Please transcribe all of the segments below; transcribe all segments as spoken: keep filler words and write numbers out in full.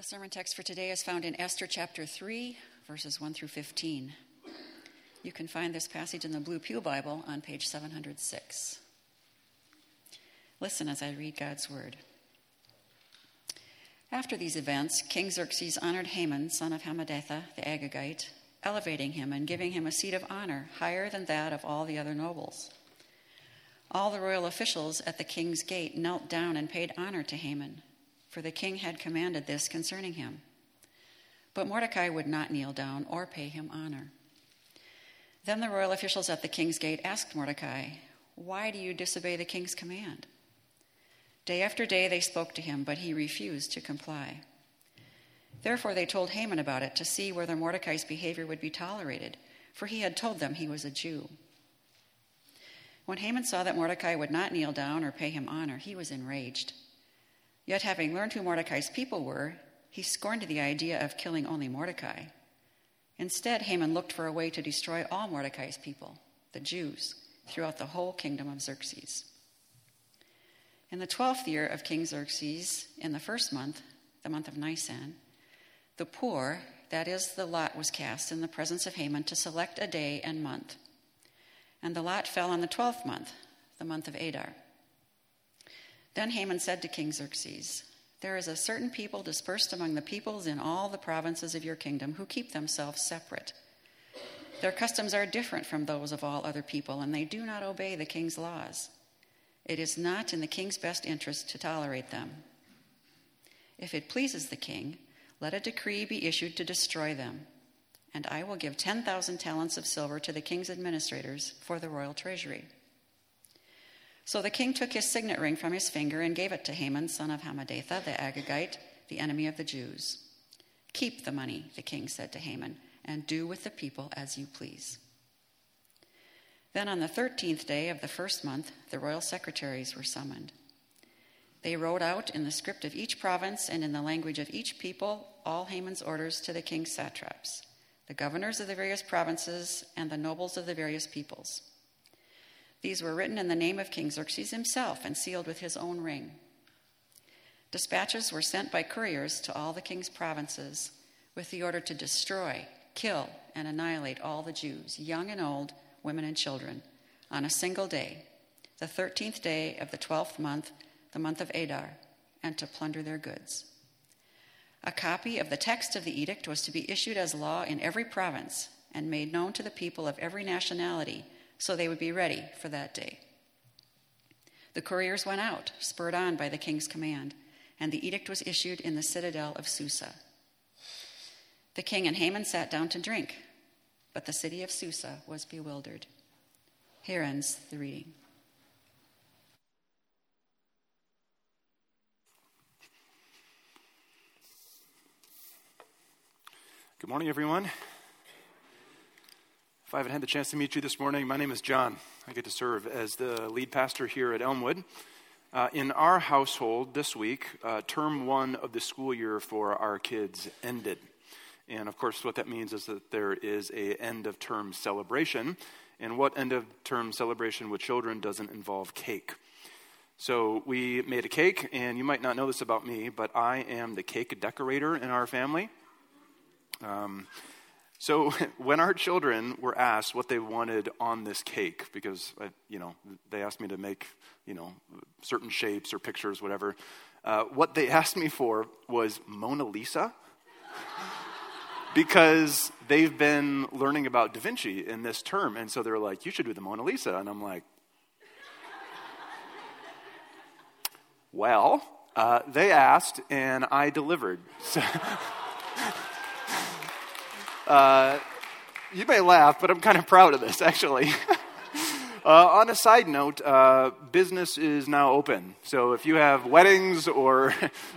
The sermon text for today is found in Esther chapter three, verses one through fifteen. You can find this passage in the Blue Pew Bible on page seven hundred six. Listen as I read God's word. After these events, King Xerxes honored Haman, son of Hammedatha, the Agagite, elevating him and giving him a seat of honor higher than that of all the other nobles. All the royal officials at the king's gate knelt down and paid honor to Haman, for the king had commanded this concerning him. But Mordecai would not kneel down or pay him honor. Then the royal officials at the king's gate asked Mordecai, "Why do you disobey the king's command?" Day after day they spoke to him, but he refused to comply. Therefore they told Haman about it to see whether Mordecai's behavior would be tolerated, for he had told them he was a Jew. When Haman saw that Mordecai would not kneel down or pay him honor, he was enraged. Yet having learned who Mordecai's people were, he scorned the idea of killing only Mordecai. Instead, Haman looked for a way to destroy all Mordecai's people, the Jews, throughout the whole kingdom of Xerxes. In the twelfth year of King Xerxes, in the first month, the month of Nisan, the Pur, that is, the lot was cast in the presence of Haman to select a day and month. And the lot fell on the twelfth month, the month of Adar. Then Haman said to King Xerxes, "There is a certain people dispersed among the peoples in all the provinces of your kingdom who keep themselves separate. Their customs are different from those of all other people, and they do not obey the king's laws. It is not in the king's best interest to tolerate them. If it pleases the king, let a decree be issued to destroy them, and I will give ten thousand talents of silver to the king's administrators for the royal treasury." So the king took his signet ring from his finger and gave it to Haman, son of Hammedatha, the Agagite, the enemy of the Jews. "Keep the money," the king said to Haman, "and do with the people as you please." Then on the thirteenth day of the first month, the royal secretaries were summoned. They wrote out in the script of each province and in the language of each people all Haman's orders to the king's satraps, the governors of the various provinces, and the nobles of the various peoples. These were written in the name of King Xerxes himself and sealed with his own ring. Dispatches were sent by couriers to all the king's provinces with the order to destroy, kill, and annihilate all the Jews, young and old, women and children, on a single day, the thirteenth day of the twelfth month, the month of Adar, and to plunder their goods. A copy of the text of the edict was to be issued as law in every province and made known to the people of every nationality, so they would be ready for that day. The couriers went out, spurred on by the king's command, and the edict was issued in the citadel of Susa. The king and Haman sat down to drink, but the city of Susa was bewildered. Here ends the reading. Good morning, everyone. If I haven't had the chance to meet you this morning, my name is John. I get to serve as the lead pastor here at Elmwood. Uh, in our household this week, uh, term one of the school year for our kids ended. And of course, what that means is that there is a end-of-term celebration. And what end-of-term celebration with children doesn't involve cake? So we made a cake, and you might not know this about me, but I am the cake decorator in our family. Um, so when our children were asked what they wanted on this cake, because, I, you know, they asked me to make, you know, certain shapes or pictures, whatever, uh, what they asked me for was Mona Lisa. Because they've been learning about Da Vinci in this term. And so they're like, "You should do the Mona Lisa." And I'm like, well, uh, they asked and I delivered. So uh, you may laugh, but I'm kind of proud of this, actually. uh, on a side note, uh, business is now open. So if you have weddings or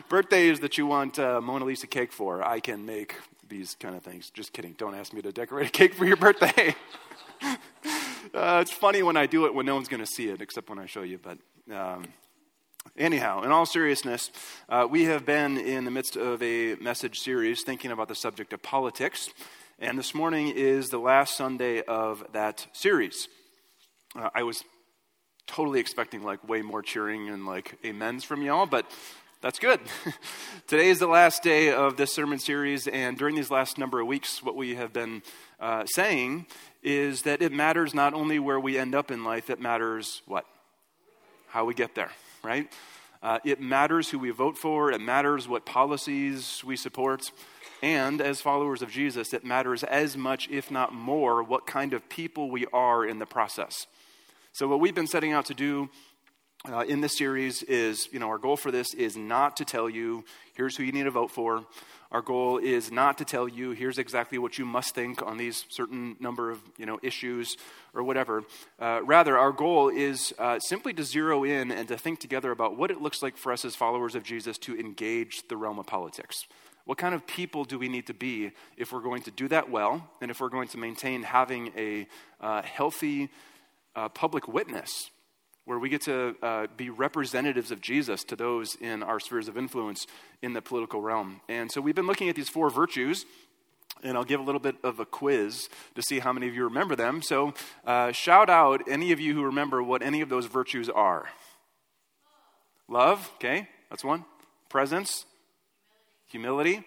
birthdays that you want uh, Mona Lisa cake for, I can make these kind of things. Just kidding. Don't ask me to decorate a cake for your birthday. uh, it's funny when I do it when no one's going to see it, except when I show you. But um, anyhow, in all seriousness, uh, we have been in the midst of a message series thinking about the subject of politics. And this morning is the last Sunday of that series. Uh, I was totally expecting like way more cheering and like amens from y'all, but That's good. Today is the last day of this sermon series, and during these last number of weeks, what we have been uh, saying is that it matters not only where we end up in life, it matters what? How we get there, right? Uh, it matters who we vote for, it matters what policies we support, and as followers of Jesus, it matters as much, if not more, what kind of people we are in the process. So what we've been setting out to do Uh, in this series is, you know, our goal for this is not to tell you, here's who you need to vote for. Our goal is not to tell you, here's exactly what you must think on these certain number of, you know, issues or whatever. Uh, rather, our goal is uh, simply to zero in and to think together about what it looks like for us as followers of Jesus to engage the realm of politics. What kind of people do we need to be if we're going to do that well, and if we're going to maintain having a uh, healthy uh, public witness, where we get to uh, be representatives of Jesus to those in our spheres of influence in the political realm. And so we've been looking at these four virtues, and I'll give a little bit of a quiz to see how many of you remember them. So uh, shout out any of you who remember what any of those virtues are. Love, okay, that's one. Presence, humility.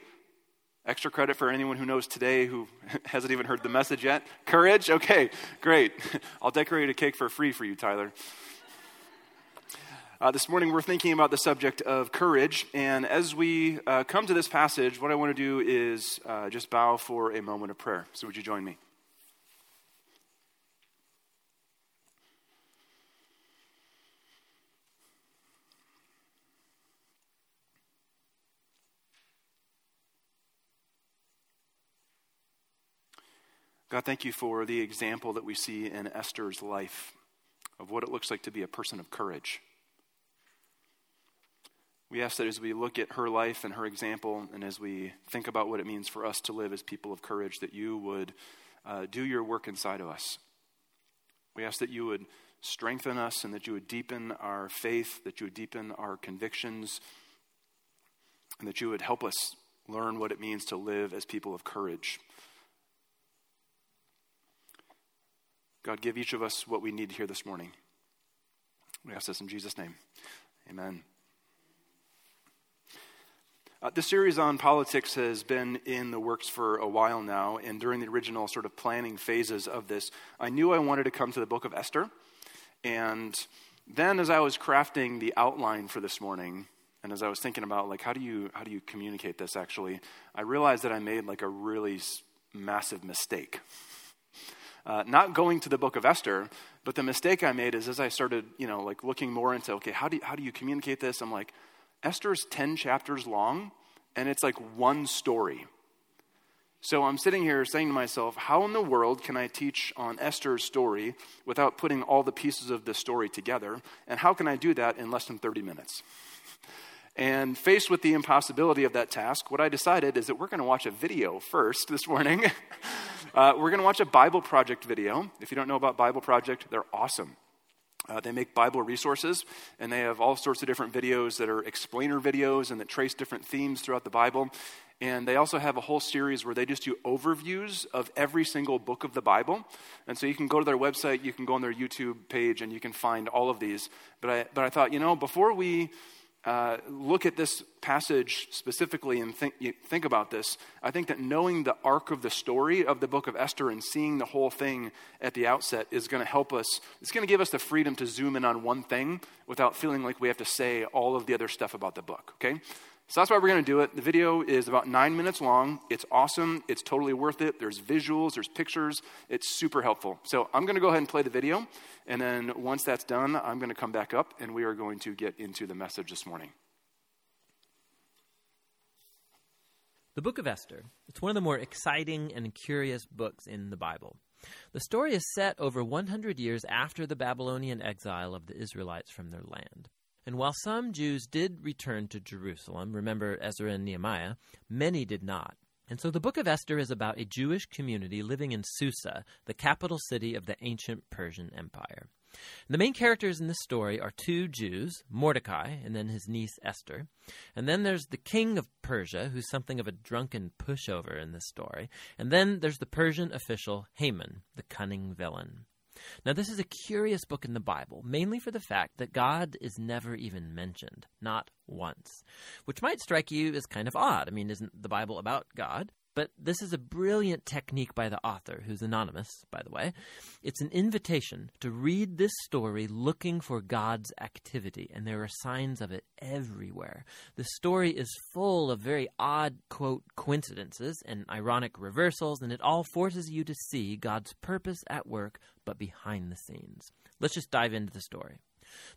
Extra credit for anyone who knows today who hasn't even heard the message yet. Courage, okay, great. I'll decorate a cake for free for you, Tyler. Uh, this morning, we're thinking about the subject of courage, and as we uh, come to this passage, what I want to do is uh, just bow for a moment of prayer. So would you join me? God, thank you for the example that we see in Esther's life of what it looks like to be a person of courage. We ask that as we look at her life and her example, and as we think about what it means for us to live as people of courage, that you would uh, do your work inside of us. We ask that you would strengthen us and that you would deepen our faith, that you would deepen our convictions, and that you would help us learn what it means to live as people of courage. God, give each of us what we need here this morning. We ask this in Jesus' name. Amen. Uh, this series on politics has been in the works for a while now, and during the original sort of planning phases of this, I knew I wanted to come to the book of Esther, and then as I was crafting the outline for this morning, and as I was thinking about, like, how do you how do you communicate this actually, I realized that I made, like, a really massive mistake. Uh, not going to the book of Esther, but the mistake I made is as I started, you know, like, looking more into, okay, how do how do you communicate this? I'm like, Esther's ten chapters long, and it's like one story. So I'm sitting here saying to myself, how in the world can I teach on Esther's story without putting all the pieces of the story together? And how can I do that in less than thirty minutes? And faced with the impossibility of that task, what I decided is that we're going to watch a video first this morning. uh, we're going to watch a Bible Project video. If you don't know about Bible Project, they're awesome. Uh, they make Bible resources, and they have all sorts of different videos that are explainer videos and that trace different themes throughout the Bible. And they also have a whole series where they just do overviews of every single book of the Bible. And so you can go to their website, you can go on their YouTube page, and you can find all of these. But I, but I thought, you know, before we uh, look at this passage specifically and think, think about this, I think that knowing the arc of the story of the book of Esther and seeing the whole thing at the outset is going to help us. It's going to give us the freedom to zoom in on one thing without feeling like we have to say all of the other stuff about the book, okay? So that's why we're going to do it. The video is about nine minutes long. It's awesome. It's totally worth it. There's visuals. There's pictures. It's super helpful. So I'm going to go ahead and play the video, and then once that's done, I'm going to come back up, and we are going to get into the message this morning. The Book of Esther, it's one of the more exciting and curious books in the Bible. The story is set over one hundred years after the Babylonian exile of the Israelites from their land. And while some Jews did return to Jerusalem, remember Ezra and Nehemiah, many did not. And so the Book of Esther is about a Jewish community living in Susa, the capital city of the ancient Persian Empire. The main characters in this story are two Jews, Mordecai and then his niece Esther. And then there's the king of Persia, who's something of a drunken pushover in this story. And then there's the Persian official Haman, the cunning villain. Now, this is a curious book in the Bible, mainly for the fact that God is never even mentioned, not once, which might strike you as kind of odd. I mean, isn't the Bible about God? But this is a brilliant technique by the author, who's anonymous, by the way. It's an invitation to read this story looking for God's activity, and there are signs of it everywhere. The story is full of very odd, quote, coincidences and ironic reversals, and it all forces you to see God's purpose at work, but behind the scenes. Let's just dive into the story.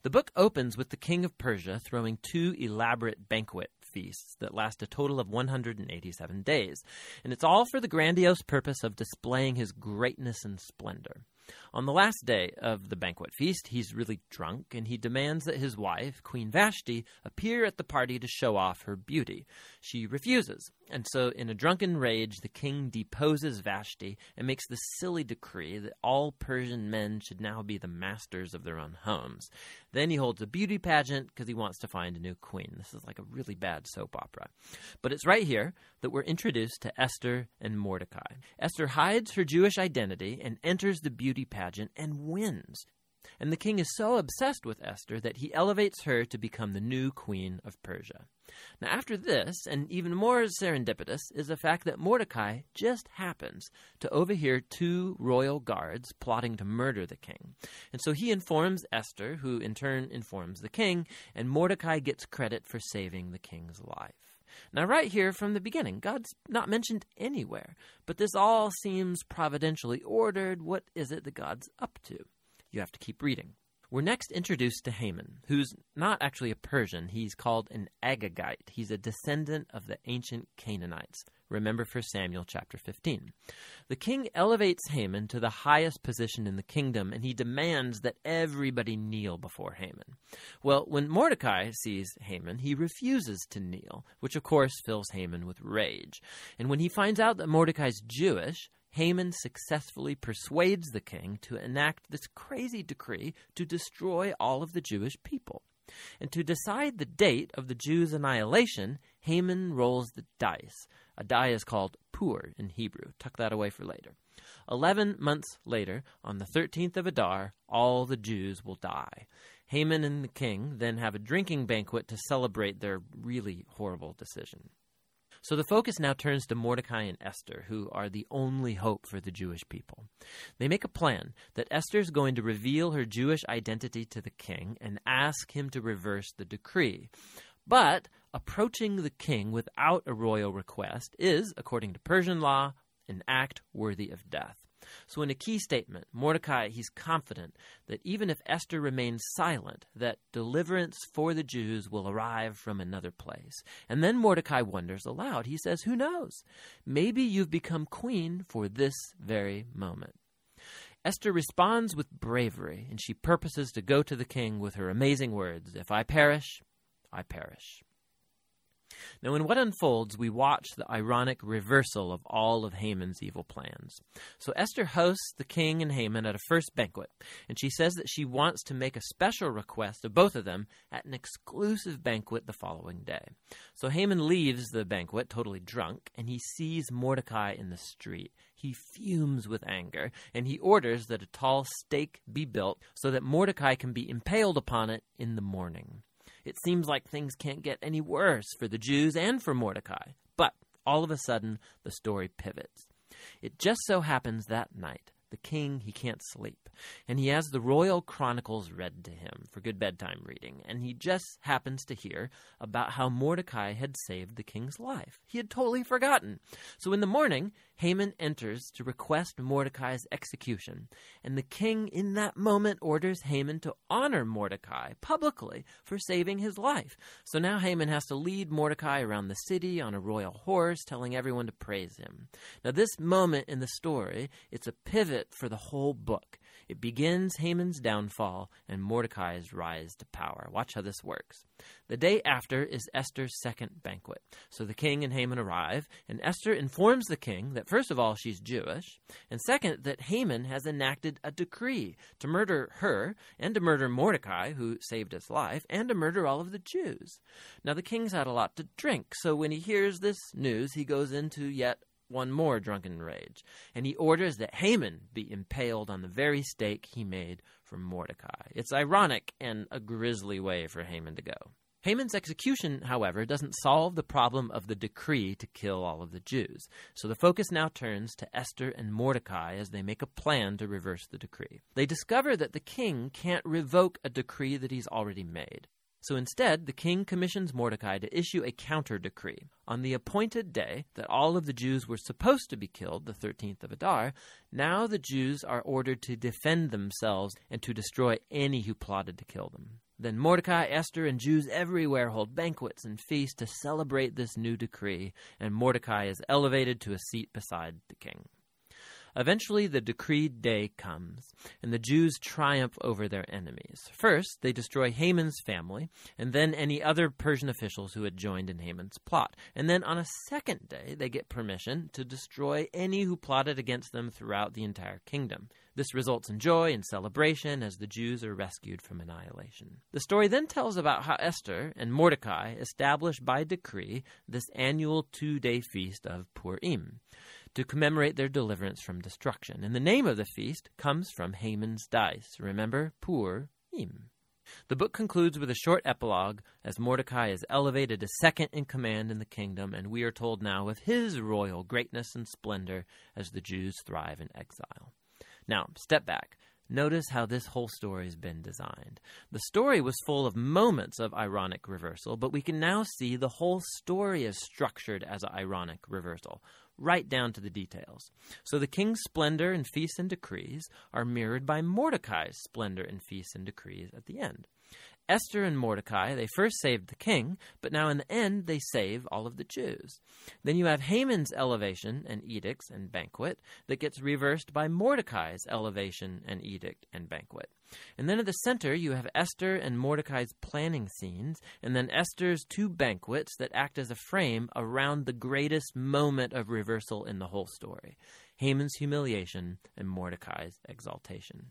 The book opens with the king of Persia throwing two elaborate banquets. Feasts that last a total of one hundred eighty-seven days, and it's all for the grandiose purpose of displaying his greatness and splendor. On the last day of the banquet feast, he's really drunk, and he demands that his wife, Queen Vashti, appear at the party to show off her beauty. She refuses, and so in a drunken rage, the king deposes Vashti and makes the silly decree that all Persian men should now be the masters of their own homes. Then he holds a beauty pageant because he wants to find a new queen. This is like a really bad soap opera. But it's right here that we're introduced to Esther and Mordecai. Esther hides her Jewish identity and enters the beauty pageant and wins. And the king is so obsessed with Esther that he elevates her to become the new queen of Persia. Now, after this, and even more serendipitous, is the fact that Mordecai just happens to overhear two royal guards plotting to murder the king. And so he informs Esther, who in turn informs the king, and Mordecai gets credit for saving the king's life. Now, right here from the beginning, God's not mentioned anywhere, but this all seems providentially ordered. What is it that God's up to? You have to keep reading. We're next introduced to Haman, who's not actually a Persian. He's called an Agagite. He's a descendant of the ancient Canaanites. Remember First Samuel chapter fifteen. The king elevates Haman to the highest position in the kingdom, and he demands that everybody kneel before Haman. Well, when Mordecai sees Haman, he refuses to kneel, which of course fills Haman with rage. And when he finds out that Mordecai's Jewish, Haman successfully persuades the king to enact this crazy decree to destroy all of the Jewish people. And to decide the date of the Jews' annihilation, Haman rolls the dice. A die is called Pur in Hebrew. Tuck that away for later. Eleven months later, on the thirteenth of Adar, all the Jews will die. Haman and the king then have a drinking banquet to celebrate their really horrible decision. So the focus now turns to Mordecai and Esther, who are the only hope for the Jewish people. They make a plan that Esther's going to reveal her Jewish identity to the king and ask him to reverse the decree. But approaching the king without a royal request is, according to Persian law, an act worthy of death. So in a key statement, Mordecai, he's confident that even if Esther remains silent, that deliverance for the Jews will arrive from another place. And then Mordecai wonders aloud. He says, who knows? Maybe you've become queen for this very moment. Esther responds with bravery, and she purposes to go to the king with her amazing words, if I perish, I perish. Now, in what unfolds, we watch the ironic reversal of all of Haman's evil plans. So Esther hosts the king and Haman at a first banquet, and she says that she wants to make a special request of both of them at an exclusive banquet the following day. So Haman leaves the banquet totally drunk, and he sees Mordecai in the street. He fumes with anger, and he orders that a tall stake be built so that Mordecai can be impaled upon it in the morning. It seems like things can't get any worse for the Jews and for Mordecai. But all of a sudden, the story pivots. It just so happens that night, the king, he can't sleep, and he has the royal chronicles read to him for good bedtime reading, and he just happens to hear about how Mordecai had saved the king's life. He had totally forgotten. So in the morning, Haman enters to request Mordecai's execution, and the king in that moment orders Haman to honor Mordecai publicly for saving his life. So now Haman has to lead Mordecai around the city on a royal horse, telling everyone to praise him. Now this moment in the story, it's a pivot for the whole book. It begins Haman's downfall and Mordecai's rise to power. Watch how this works. The day after is Esther's second banquet. So the king and Haman arrive, and Esther informs the king that, first of all, she's Jewish, and second, that Haman has enacted a decree to murder her and to murder Mordecai, who saved his life, and to murder all of the Jews. Now, the king's had a lot to drink, so when he hears this news, he goes into yet one more drunken rage, and he orders that Haman be impaled on the very stake he made for Mordecai. It's ironic and a grisly way for Haman to go. Haman's execution, however, doesn't solve the problem of the decree to kill all of the Jews, so the focus now turns to Esther and Mordecai as they make a plan to reverse the decree. They discover that the king can't revoke a decree that he's already made. So instead, the king commissions Mordecai to issue a counter-decree. On the appointed day that all of the Jews were supposed to be killed, the thirteenth of Adar, now the Jews are ordered to defend themselves and to destroy any who plotted to kill them. Then Mordecai, Esther, and Jews everywhere hold banquets and feasts to celebrate this new decree, and Mordecai is elevated to a seat beside the king. Eventually, the decreed day comes, and the Jews triumph over their enemies. First, they destroy Haman's family, and then any other Persian officials who had joined in Haman's plot. And then on a second day, they get permission to destroy any who plotted against them throughout the entire kingdom. This results in joy and celebration as the Jews are rescued from annihilation. The story then tells about how Esther and Mordecai established by decree this annual two-day feast of Purim to commemorate their deliverance from destruction. And the name of the feast comes from Haman's dice. Remember, Purim. The book concludes with a short epilogue as Mordecai is elevated to second in command in the kingdom, and we are told now of his royal greatness and splendor as the Jews thrive in exile. Now, step back. Notice how this whole story has been designed. The story was full of moments of ironic reversal, but we can now see the whole story is structured as an ironic reversal, right down to the details. So the king's splendor and feasts and decrees are mirrored by Mordecai's splendor and feasts and decrees at the end. Esther and Mordecai, they first saved the king, but now in the end they save all of the Jews. Then you have Haman's elevation and edicts and banquet that gets reversed by Mordecai's elevation and edict and banquet. And then at the center you have Esther and Mordecai's planning scenes, and then Esther's two banquets that act as a frame around the greatest moment of reversal in the whole story: Haman's humiliation and Mordecai's exaltation.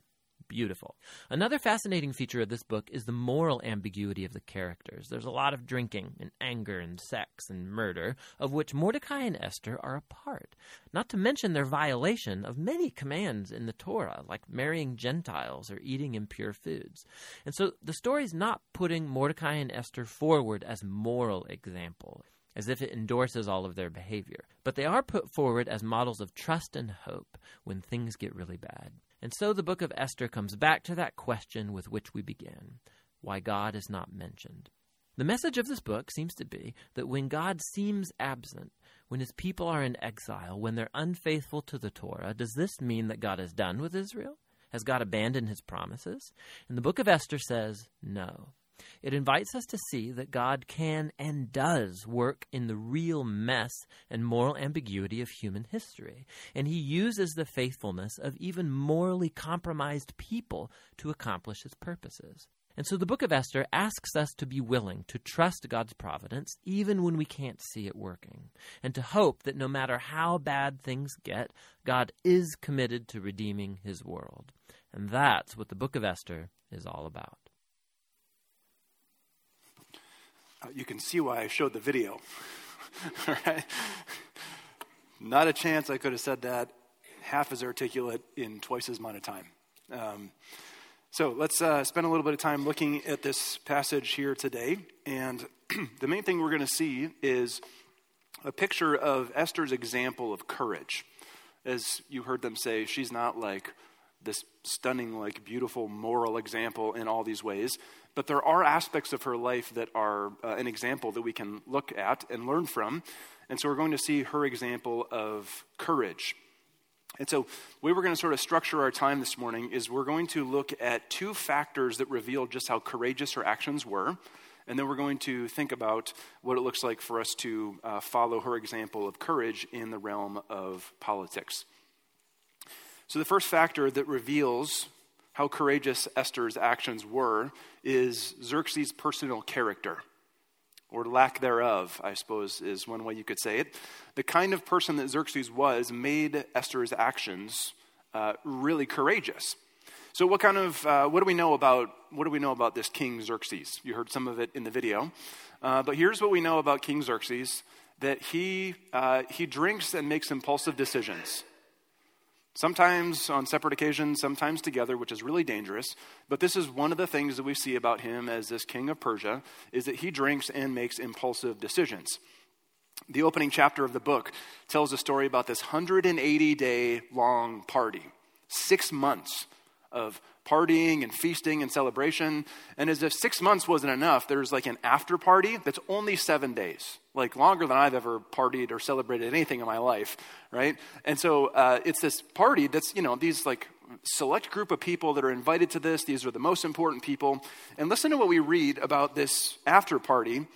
Beautiful. Another fascinating feature of this book is the moral ambiguity of the characters. There's a lot of drinking and anger and sex and murder, of which Mordecai and Esther are a part, not to mention their violation of many commands in the Torah, like marrying Gentiles or eating impure foods. And so the story's not putting Mordecai and Esther forward as moral examples, as if it endorses all of their behavior. But they are put forward as models of trust and hope when things get really bad. And so the book of Esther comes back to that question with which we began: why God is not mentioned. The message of this book seems to be that when God seems absent, when his people are in exile, when they're unfaithful to the Torah, does this mean that God is done with Israel? Has God abandoned his promises? And the book of Esther says no. It invites us to see that God can and does work in the real mess and moral ambiguity of human history, and he uses the faithfulness of even morally compromised people to accomplish his purposes. And so the book of Esther asks us to be willing to trust God's providence even when we can't see it working, and to hope that no matter how bad things get, God is committed to redeeming his world. And that's what the book of Esther is all about. Uh, you can see why I showed the video, all right? Not a chance I could have said that half as articulate in twice as amount of time. Um, so let's uh, spend a little bit of time looking at this passage here today. And the main thing we're going to see is a picture of Esther's example of courage. As you heard them say, she's not like this stunning, like beautiful moral example in all these ways. But there are aspects of her life that are uh, an example that we can look at and learn from. And so we're going to see her example of courage. And so we were going to sort of structure our time this morning is we're going to look at two factors that reveal just how courageous her actions were. And then we're going to think about what it looks like for us to uh, follow her example of courage in the realm of politics. So the first factor that reveals how courageous Esther's actions were is Xerxes' personal character, or lack thereof, I suppose is one way you could say it. The kind of person that Xerxes was made Esther's actions uh, really courageous. So what kind of, uh, what do we know about, what do we know about this King Xerxes? You heard some of it in the video, uh, but here's what we know about King Xerxes that he uh, he drinks and makes impulsive decisions. Sometimes on separate occasions, sometimes together, which is really dangerous. But this is one of the things that we see about him as this king of Persia, is that he drinks and makes impulsive decisions. The opening chapter of the book tells a story about this one hundred eighty day long party, six months of partying and feasting and celebration. And as if six months wasn't enough, there's like an after party that's only seven days. Like longer than I've ever partied or celebrated anything in my life, right? And so uh, it's this party that's, you know, these like select group of people that are invited to this. These are the most important people. And listen to what we read about this after party.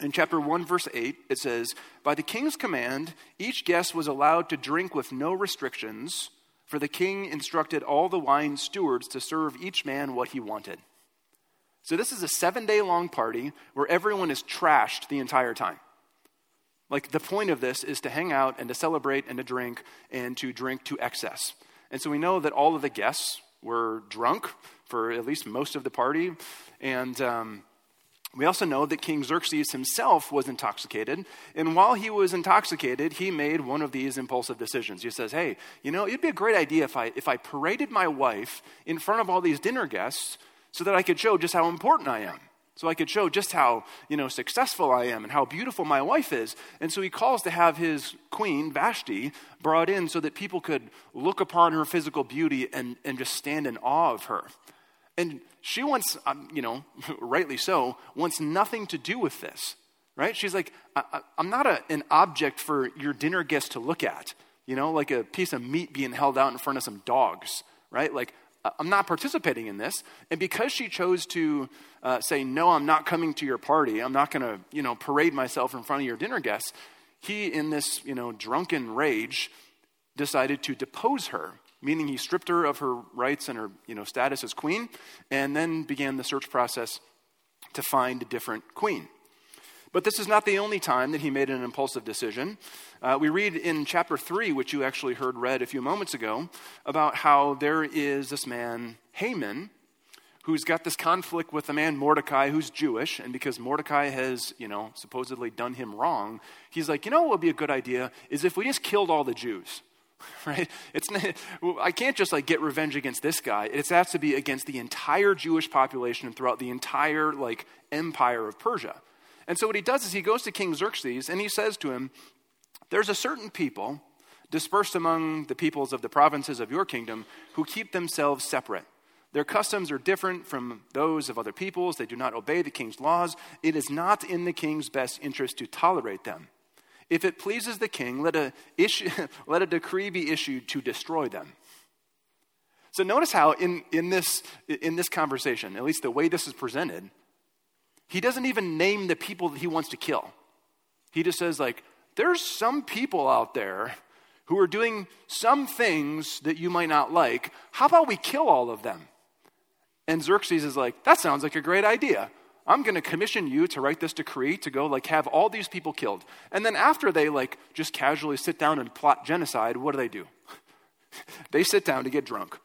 In chapter one, verse eight, it says, "By the king's command, each guest was allowed to drink with no restrictions, for the king instructed all the wine stewards to serve each man what he wanted." So this is a seven-day-long party where everyone is trashed the entire time. Like, the point of this is to hang out and to celebrate and to drink and to drink to excess. And so we know that all of the guests were drunk for at least most of the party. And um, we also know that King Xerxes himself was intoxicated. And while he was intoxicated, he made one of these impulsive decisions. He says, hey, you know, it'd be a great idea if I if I paraded my wife in front of all these dinner guests so that I could show just how important I am. So I could show just how, you know, successful I am and how beautiful my wife is. And so he calls to have his queen, Vashti, brought in so that people could look upon her physical beauty and, and just stand in awe of her. And she wants, um, you know, rightly so, wants nothing to do with this, right? She's like, I, I, I'm not a, an object for your dinner guests to look at, you know, like a piece of meat being held out in front of some dogs, right? Like, I'm not participating in this. And because she chose to uh, say, no, I'm not coming to your party, I'm not going to, you know, parade myself in front of your dinner guests, he, in this, you know, drunken rage, decided to depose her, meaning he stripped her of her rights and her, you know, status as queen, and then began the search process to find a different queen. But this is not the only time that he made an impulsive decision. Uh, we read in chapter three, which you actually heard read a few moments ago, about how there is this man, Haman, who's got this conflict with a man, Mordecai, who's Jewish. And because Mordecai has, you know, supposedly done him wrong, he's like, you know what would be a good idea is if we just killed all the Jews, right? It's not, I can't just like get revenge against this guy. It has to be against the entire Jewish population throughout the entire like empire of Persia. And so what he does is he goes to King Xerxes and he says to him, there's a certain people dispersed among the peoples of the provinces of your kingdom who keep themselves separate. Their customs are different from those of other peoples. They do not obey the king's laws. It is not in the king's best interest to tolerate them. If it pleases the king, let a issue, let a decree be issued to destroy them. So notice how in, in this in this conversation, at least the way this is presented, he doesn't even name the people that he wants to kill. He just says, like, there's some people out there who are doing some things that you might not like. How about we kill all of them? And Xerxes is like, that sounds like a great idea. I'm going to commission you to write this decree to go, like, have all these people killed. And then after they, like, just casually sit down and plot genocide, what do they do? They sit down to get drunk.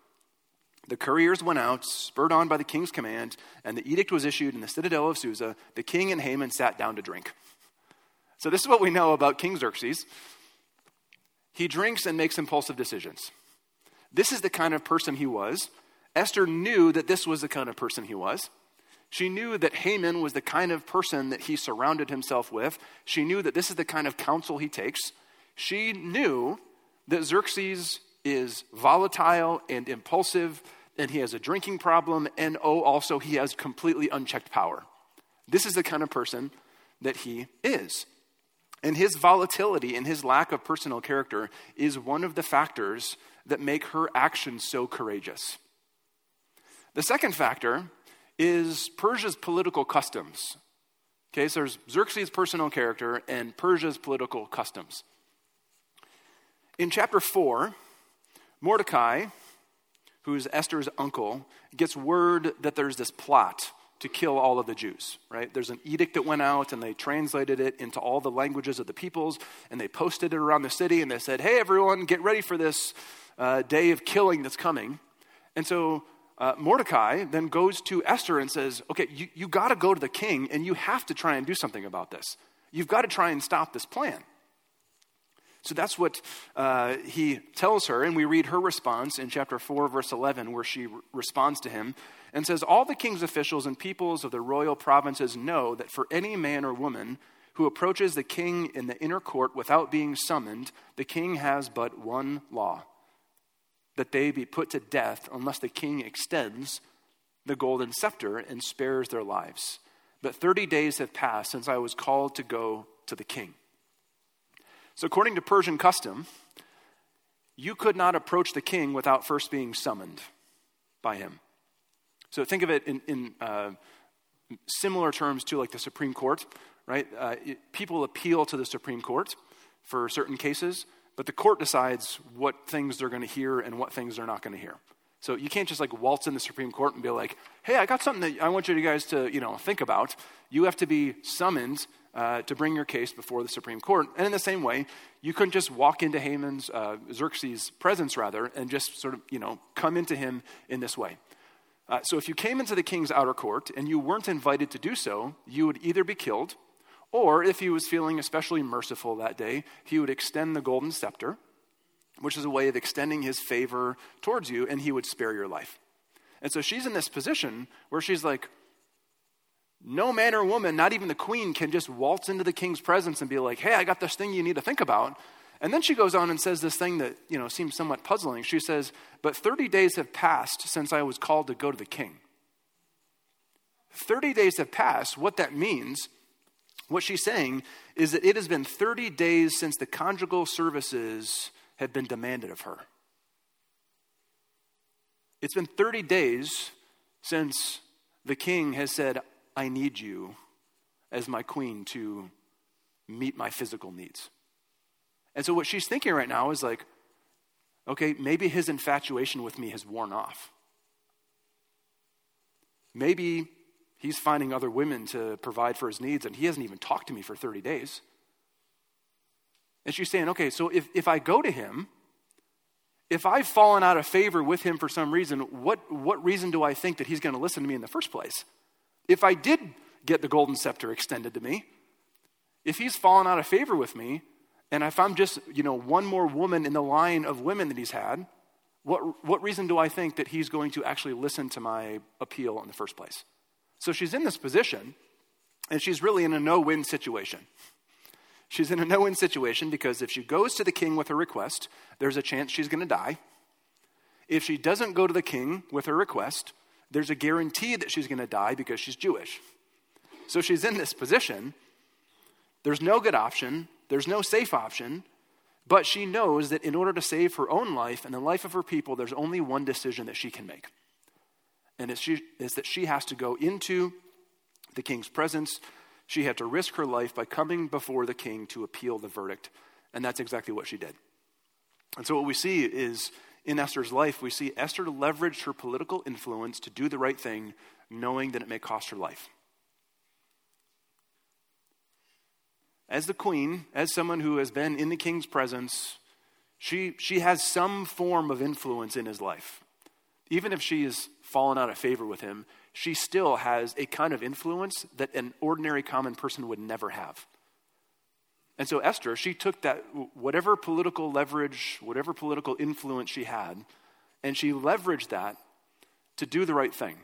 The couriers went out, spurred on by the king's command, and the edict was issued in the citadel of Susa. The king and Haman sat down to drink. So this is what we know about King Xerxes. He drinks and makes impulsive decisions. This is the kind of person he was. Esther knew that this was the kind of person he was. She knew that Haman was the kind of person that he surrounded himself with. She knew that this is the kind of counsel he takes. She knew that Xerxes is volatile and impulsive, and he has a drinking problem, and oh, also he has completely unchecked power. This is the kind of person that he is. And his volatility and his lack of personal character is one of the factors that make her actions so courageous. The second factor is Persia's political customs. Okay, so there's Xerxes' personal character and Persia's political customs. In chapter four, Mordecai, who's Esther's uncle, gets word that there's this plot to kill all of the Jews, right? There's an edict that went out, and they translated it into all the languages of the peoples, and they posted it around the city, and they said, hey, everyone, get ready for this uh, day of killing that's coming. And so uh, Mordecai then goes to Esther and says, okay, you, you got to go to the king, and you have to try and do something about this. You've got to try and stop this plan. So that's what uh, he tells her, and we read her response in chapter four, verse eleven, where she re- responds to him and says, "All the king's officials and peoples of the royal provinces know that for any man or woman who approaches the king in the inner court without being summoned, the king has but one law, that they be put to death unless the king extends the golden scepter and spares their lives. But thirty days have passed since I was called to go to the king." So according to Persian custom, you could not approach the king without first being summoned by him. So think of it in, in uh, similar terms to like the Supreme Court, right? Uh, it, people appeal to the Supreme Court for certain cases, but the court decides what things they're going to hear and what things they're not going to hear. So you can't just like waltz in the Supreme Court and be like, "Hey, I got something that I want you guys to, you know, think about." You have to be summoned uh, to bring your case before the Supreme Court. And in the same way, you couldn't just walk into Haman's, uh, Xerxes' presence rather, and just sort of, you know, come into him in this way. Uh, so if you came into the king's outer court and you weren't invited to do so, you would either be killed, or if he was feeling especially merciful that day, he would extend the golden scepter, which is a way of extending his favor towards you, and he would spare your life. And so she's in this position where she's like, no man or woman, not even the queen, can just waltz into the king's presence and be like, "Hey, I got this thing you need to think about." And then she goes on and says this thing that, you know, seems somewhat puzzling. She says, "But thirty days have passed since I was called to go to the king." thirty days have passed. What that means, what she's saying, is that it has been thirty days since the conjugal services had been demanded of her. It's been thirty days since the king has said, "I need you as my queen to meet my physical needs." And so what she's thinking right now is like, okay, maybe his infatuation with me has worn off. Maybe he's finding other women to provide for his needs, and he hasn't even talked to me for thirty days. And she's saying, okay, so if, if I go to him, if I've fallen out of favor with him for some reason, what, what reason do I think that he's going to listen to me in the first place? If I did get the golden scepter extended to me, if he's fallen out of favor with me, and if I'm just, you know, one more woman in the line of women that he's had, what, what reason do I think that he's going to actually listen to my appeal in the first place? So she's in this position, and she's really in a no-win situation. She's in a no-win situation because if she goes to the king with her request, there's a chance she's going to die. If she doesn't go to the king with her request, there's a guarantee that she's going to die because she's Jewish. So she's in this position. There's no good option. There's no safe option. But she knows that in order to save her own life and the life of her people, there's only one decision that she can make. And it's, she, it's that she has to go into the king's presence. She had to risk her life by coming before the king to appeal the verdict. And that's exactly what she did. And so what we see is in Esther's life, we see Esther leveraged her political influence to do the right thing, knowing that it may cost her life. As the queen, as someone who has been in the king's presence, she, she has some form of influence in his life. Even if she has fallen out of favor with him, she still has a kind of influence that an ordinary common person would never have. And so Esther, she took that, whatever political leverage, whatever political influence she had, and she leveraged that to do the right thing,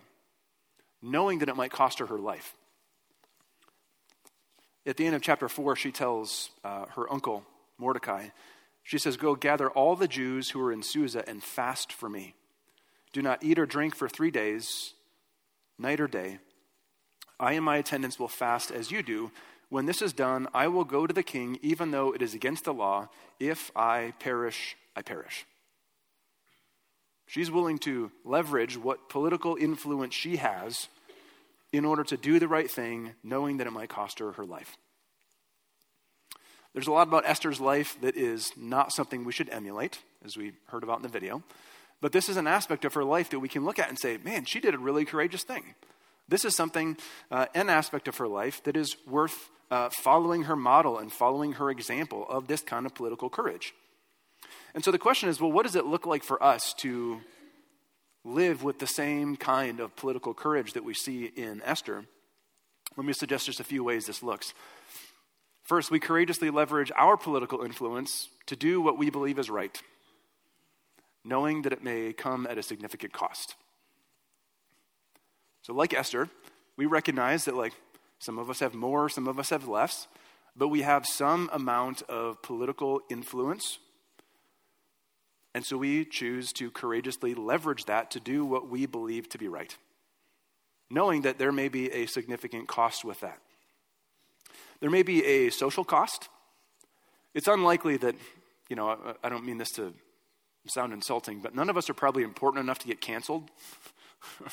knowing that it might cost her her life. At the end of chapter four, she tells uh, her uncle, Mordecai, she says, "Go gather all the Jews who are in Susa and fast for me. Do not eat or drink for three days, night or day. I and my attendants will fast as you do. When this is done, I will go to the king, even though it is against the law. If I perish, I perish." She's willing to leverage what political influence she has in order to do the right thing, knowing that it might cost her her life. There's a lot about Esther's life that is not something we should emulate, as we heard about in the video. But this is an aspect of her life that we can look at and say, man, she did a really courageous thing. This is something, uh, an aspect of her life that is worth uh, following her model and following her example of this kind of political courage. And so the question is, well, what does it look like for us to live with the same kind of political courage that we see in Esther? Let me suggest just a few ways this looks. First, we courageously leverage our political influence to do what we believe is right, knowing that it may come at a significant cost. So like Esther, we recognize that like some of us have more, some of us have less, but we have some amount of political influence. And so we choose to courageously leverage that to do what we believe to be right, knowing that there may be a significant cost with that. There may be a social cost. It's unlikely that, you know, I, I don't mean this to sound insulting, but none of us are probably important enough to get canceled,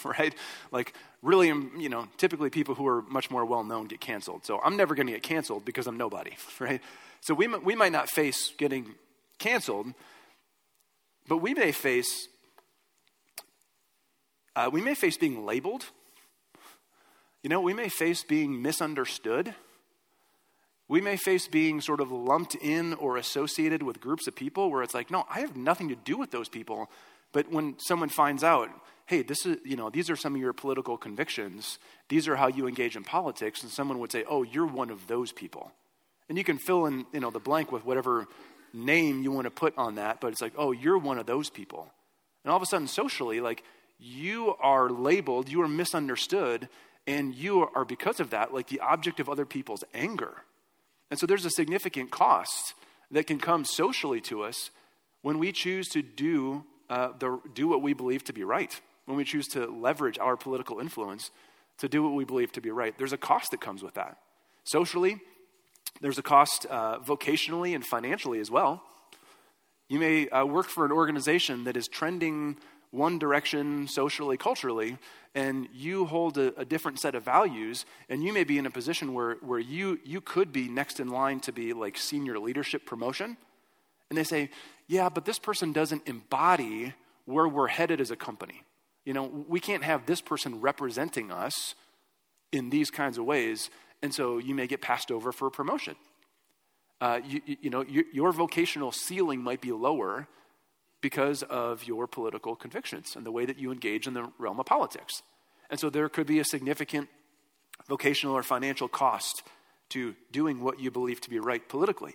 right? Like really, you know, typically people who are much more well-known get canceled. So I'm never going to get canceled because I'm nobody, right? So we we might not face getting canceled, but we may face, uh, we may face being labeled. You know, we may face being misunderstood. We may face being sort of lumped in or associated with groups of people where it's like, no, I have nothing to do with those people. But when someone finds out, hey, this is, you know, these are some of your political convictions. These are how you engage in politics. And someone would say, oh, you're one of those people. And you can fill in, you know, the blank with whatever name you want to put on that. But it's like, oh, you're one of those people. And all of a sudden, socially, like you are labeled, you are misunderstood, and you are, because of that, like the object of other people's anger. And so there's a significant cost that can come socially to us when we choose to do uh, the, do what we believe to be right, when we choose to leverage our political influence to do what we believe to be right. There's a cost that comes with that. Socially, there's a cost uh, vocationally and financially as well. You may uh, work for an organization that is trending one direction socially, culturally, and you hold a, a different set of values, and you may be in a position where where you you could be next in line to be like senior leadership promotion. And they say, yeah, but this person doesn't embody where we're headed as a company. You know, we can't have this person representing us in these kinds of ways, and so you may get passed over for a promotion. Uh, you, you, you know, your, your vocational ceiling might be lower because of your political convictions and the way that you engage in the realm of politics. And so there could be a significant vocational or financial cost to doing what you believe to be right politically.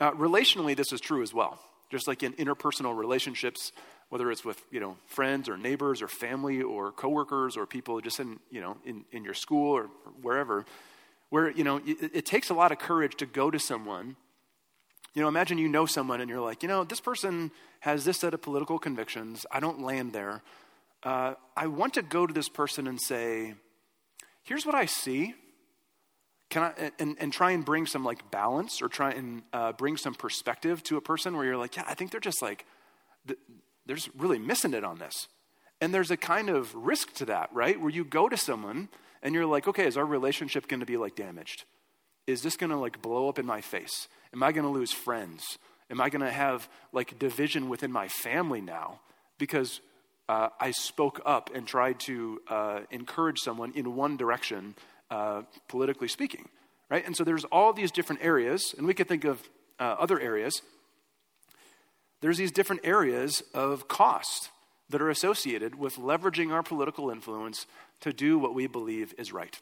Uh, relationally, this is true as well. Just like in interpersonal relationships, whether it's with, you know, friends or neighbors or family or coworkers or people just in, you know, in, in your school or wherever, where, you know, it, it takes a lot of courage to go to someone. You know, imagine you know someone and you're like, you know, this person has this set of political convictions. I don't land there. Uh, I want to go to this person and say, here's what I see. Can I, and, and try and bring some like balance or try and uh, bring some perspective to a person where you're like, yeah, I think they're just like, they're just really missing it on this. And there's a kind of risk to that, right? Where you go to someone and you're like, okay, is our relationship going to be like damaged? Is this going to like blow up in my face? Am I going to lose friends? Am I going to have like division within my family now? Because uh, I spoke up and tried to uh, encourage someone in one direction, uh, politically speaking, right? And so there's all these different areas, and we could think of uh, other areas. There's these different areas of cost that are associated with leveraging our political influence to do what we believe is right.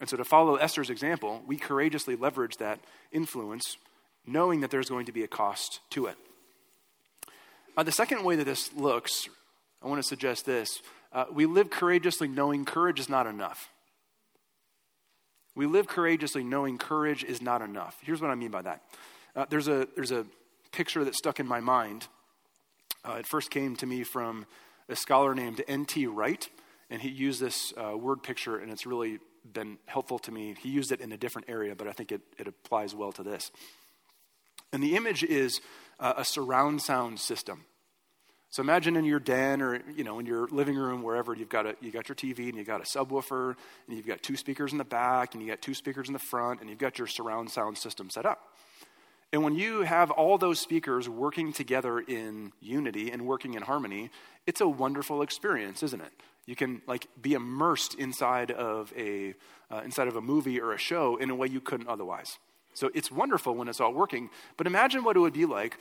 And so to follow Esther's example, we courageously leverage that influence, knowing that there's going to be a cost to it. Uh, the second way that this looks, I want to suggest this. Uh, we live courageously knowing courage is not enough. We live courageously knowing courage is not enough. Here's what I mean by that. Uh, there's a there's a picture that stuck in my mind. Uh, it first came to me from a scholar named N T Wright, and he used this uh, word picture, and it's really been helpful to me. He used it in a different area, but I think it, it applies well to this. And the image is uh, a surround sound system. So imagine in your den or, you know, in your living room, wherever, you've got a, you got your T V and you got a subwoofer and you've got two speakers in the back and you got two speakers in the front and you've got your surround sound system set up. And when you have all those speakers working together in unity and working in harmony, it's a wonderful experience, isn't it? You can like be immersed inside of a uh, inside of a movie or a show in a way you couldn't otherwise. So it's wonderful when it's all working. But imagine what it would be like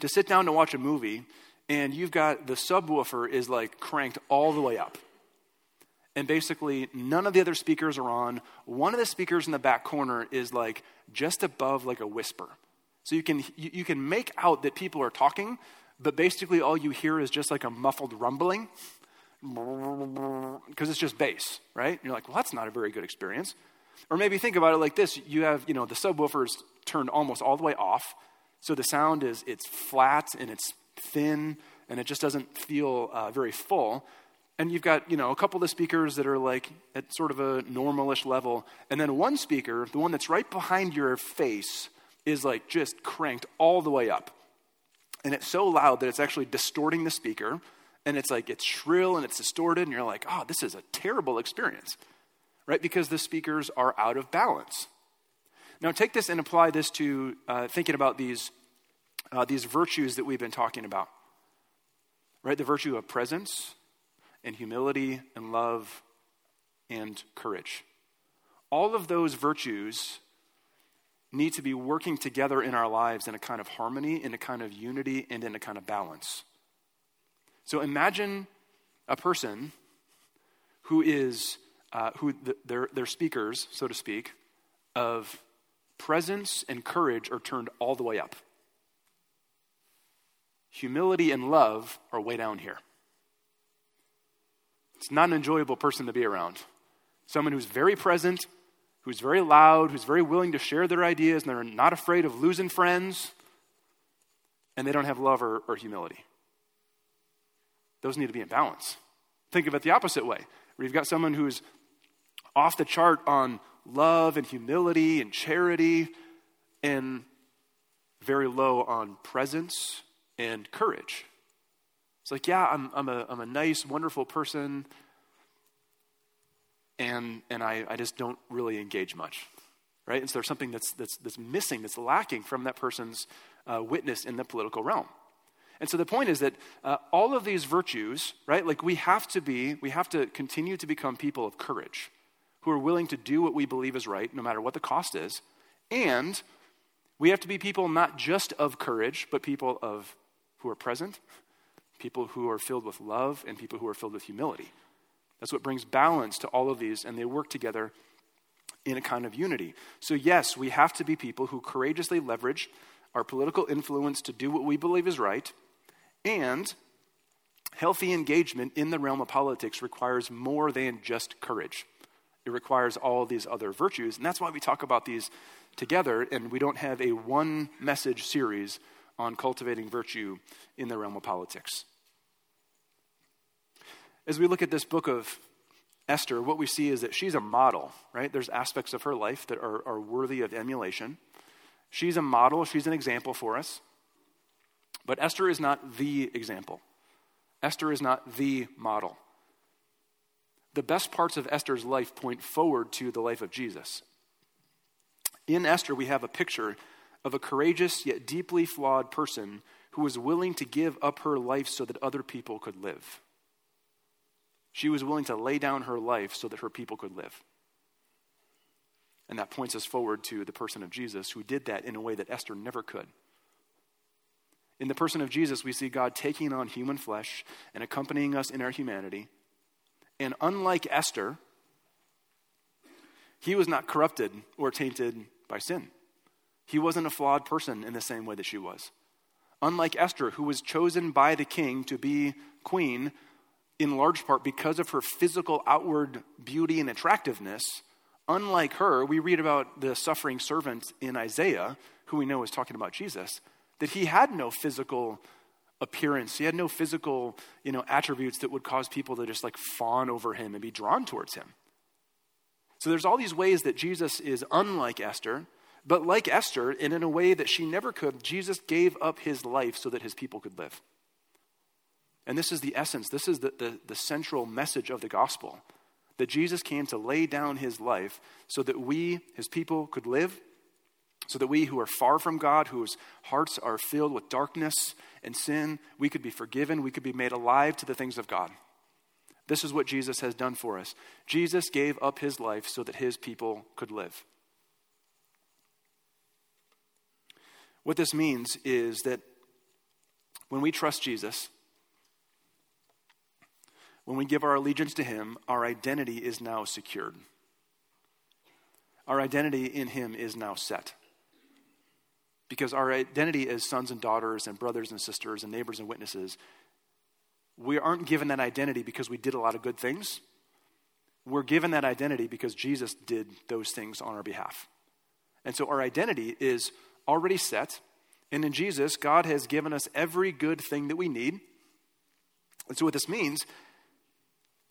to sit down to watch a movie and you've got the subwoofer is like cranked all the way up. and basically none of the other speakers are on. One of the speakers in the back corner is like just above like a whisper. So you can you, you can make out that people are talking, but basically all you hear is just like a muffled rumbling because it's just bass, right? And you're like, well, that's not a very good experience. Or maybe think about it like this. You have, you know, the subwoofer's turned almost all the way off. So the sound is, it's flat and it's thin and it just doesn't feel uh, very full. And you've got, you know, a couple of the speakers that are like at sort of a normalish level. And then one speaker, the one that's right behind your face, is like just cranked all the way up. And it's so loud that it's actually distorting the speaker. And it's like, it's shrill and it's distorted. And you're like, oh, this is a terrible experience, right? Because the speakers are out of balance. Now take this and apply this to uh, thinking about these uh, these virtues that we've been talking about, right? The virtue of presence and humility and love and courage. All of those virtues need to be working together in our lives in a kind of harmony, in a kind of unity, and in a kind of balance. So imagine a person who is, uh, who th- their, their speakers, so to speak, of presence and courage are turned all the way up. Humility and love are way down here. It's not an enjoyable person to be around. Someone who's very present, who's very loud, who's very willing to share their ideas, and they're not afraid of losing friends, and they don't have love or, or humility. Those need to be in balance. Think of it the opposite way, where you've got someone who's off the chart on love and humility and charity, and very low on presence and courage. It's like, yeah, I'm I'm a I'm a nice, wonderful person, and and I, I just don't really engage much, right? And so there's something that's that's that's missing, that's lacking from that person's uh, witness in the political realm. And so the point is that uh, all of these virtues, right? Like we have to be, we have to continue to become people of courage, who are willing to do what we believe is right, no matter what the cost is. And we have to be people not just of courage, but people of who are present, people who are filled with love, and people who are filled with humility. That's what brings balance to all of these, and they work together in a kind of unity. So yes, we have to be people who courageously leverage our political influence to do what we believe is right, and healthy engagement in the realm of politics requires more than just courage. It requires all these other virtues, and that's why we talk about these together, and we don't have a one-message series on cultivating virtue in the realm of politics. As we look at this book of Esther, what we see is that she's a model, right? There's aspects of her life that are, are worthy of emulation. She's a model. She's an example for us. But Esther is not the example. Esther is not the model. The best parts of Esther's life point forward to the life of Jesus. In Esther, we have a picture of a courageous yet deeply flawed person who was willing to give up her life so that other people could live. She was willing to lay down her life so that her people could live. And that points us forward to the person of Jesus, who did that in a way that Esther never could. In the person of Jesus, we see God taking on human flesh and accompanying us in our humanity. And unlike Esther, he was not corrupted or tainted by sin. He wasn't a flawed person in the same way that she was. Unlike Esther, who was chosen by the king to be queen in large part because of her physical outward beauty and attractiveness, unlike her, we read about the suffering servant in Isaiah, who we know is talking about Jesus, that he had no physical appearance. He had no physical, you know, attributes that would cause people to just like fawn over him and be drawn towards him. So there's all these ways that Jesus is unlike Esther, but like Esther, and in a way that she never could, Jesus gave up his life so that his people could live. And this is the essence, this is the, the, the central message of the gospel, that Jesus came to lay down his life so that we, his people, could live. So that we who are far from God, whose hearts are filled with darkness and sin, we could be forgiven, we could be made alive to the things of God. This is what Jesus has done for us. Jesus gave up his life so that his people could live. What this means is that when we trust Jesus, When we give our allegiance to him, our identity is now secured. Our identity in him is now set. Because our identity as sons and daughters and brothers and sisters and neighbors and witnesses, we aren't given that identity because we did a lot of good things. We're given that identity because Jesus did those things on our behalf. And so our identity is already set. And in Jesus, God has given us every good thing that we need. And so what this means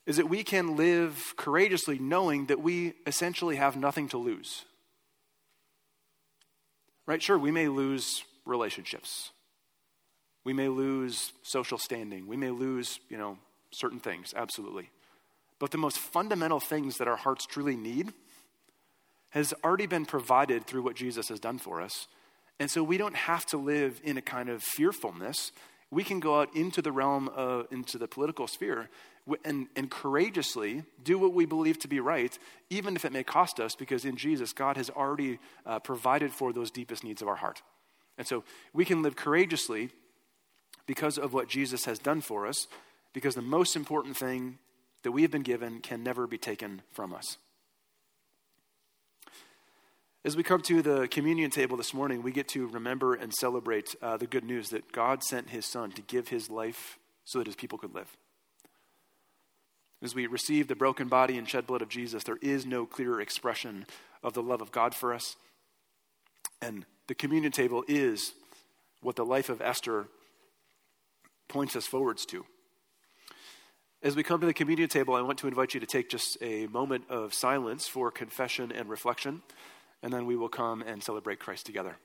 is that we can live courageously knowing that we essentially have nothing to lose. Right? Sure, we may lose relationships. We may lose social standing. We may lose, you know, certain things, absolutely. But the most fundamental things that our hearts truly need has already been provided through what Jesus has done for us. And so we don't have to live in a kind of fearfulness. We can go out into the realm of, into the political sphere and, and courageously do what we believe to be right, even if it may cost us, because in Jesus, God has already uh, provided for those deepest needs of our heart. And so we can live courageously because of what Jesus has done for us, because the most important thing that we have been given can never be taken from us. As we come to the communion table this morning, we get to remember and celebrate uh, the good news that God sent his son to give his life so that his people could live. As we receive the broken body and shed blood of Jesus, there is no clearer expression of the love of God for us. And the communion table is what the life of Esther points us forwards to. As we come to the communion table, I want to invite you to take just a moment of silence for confession and reflection, and then we will come and celebrate Christ together.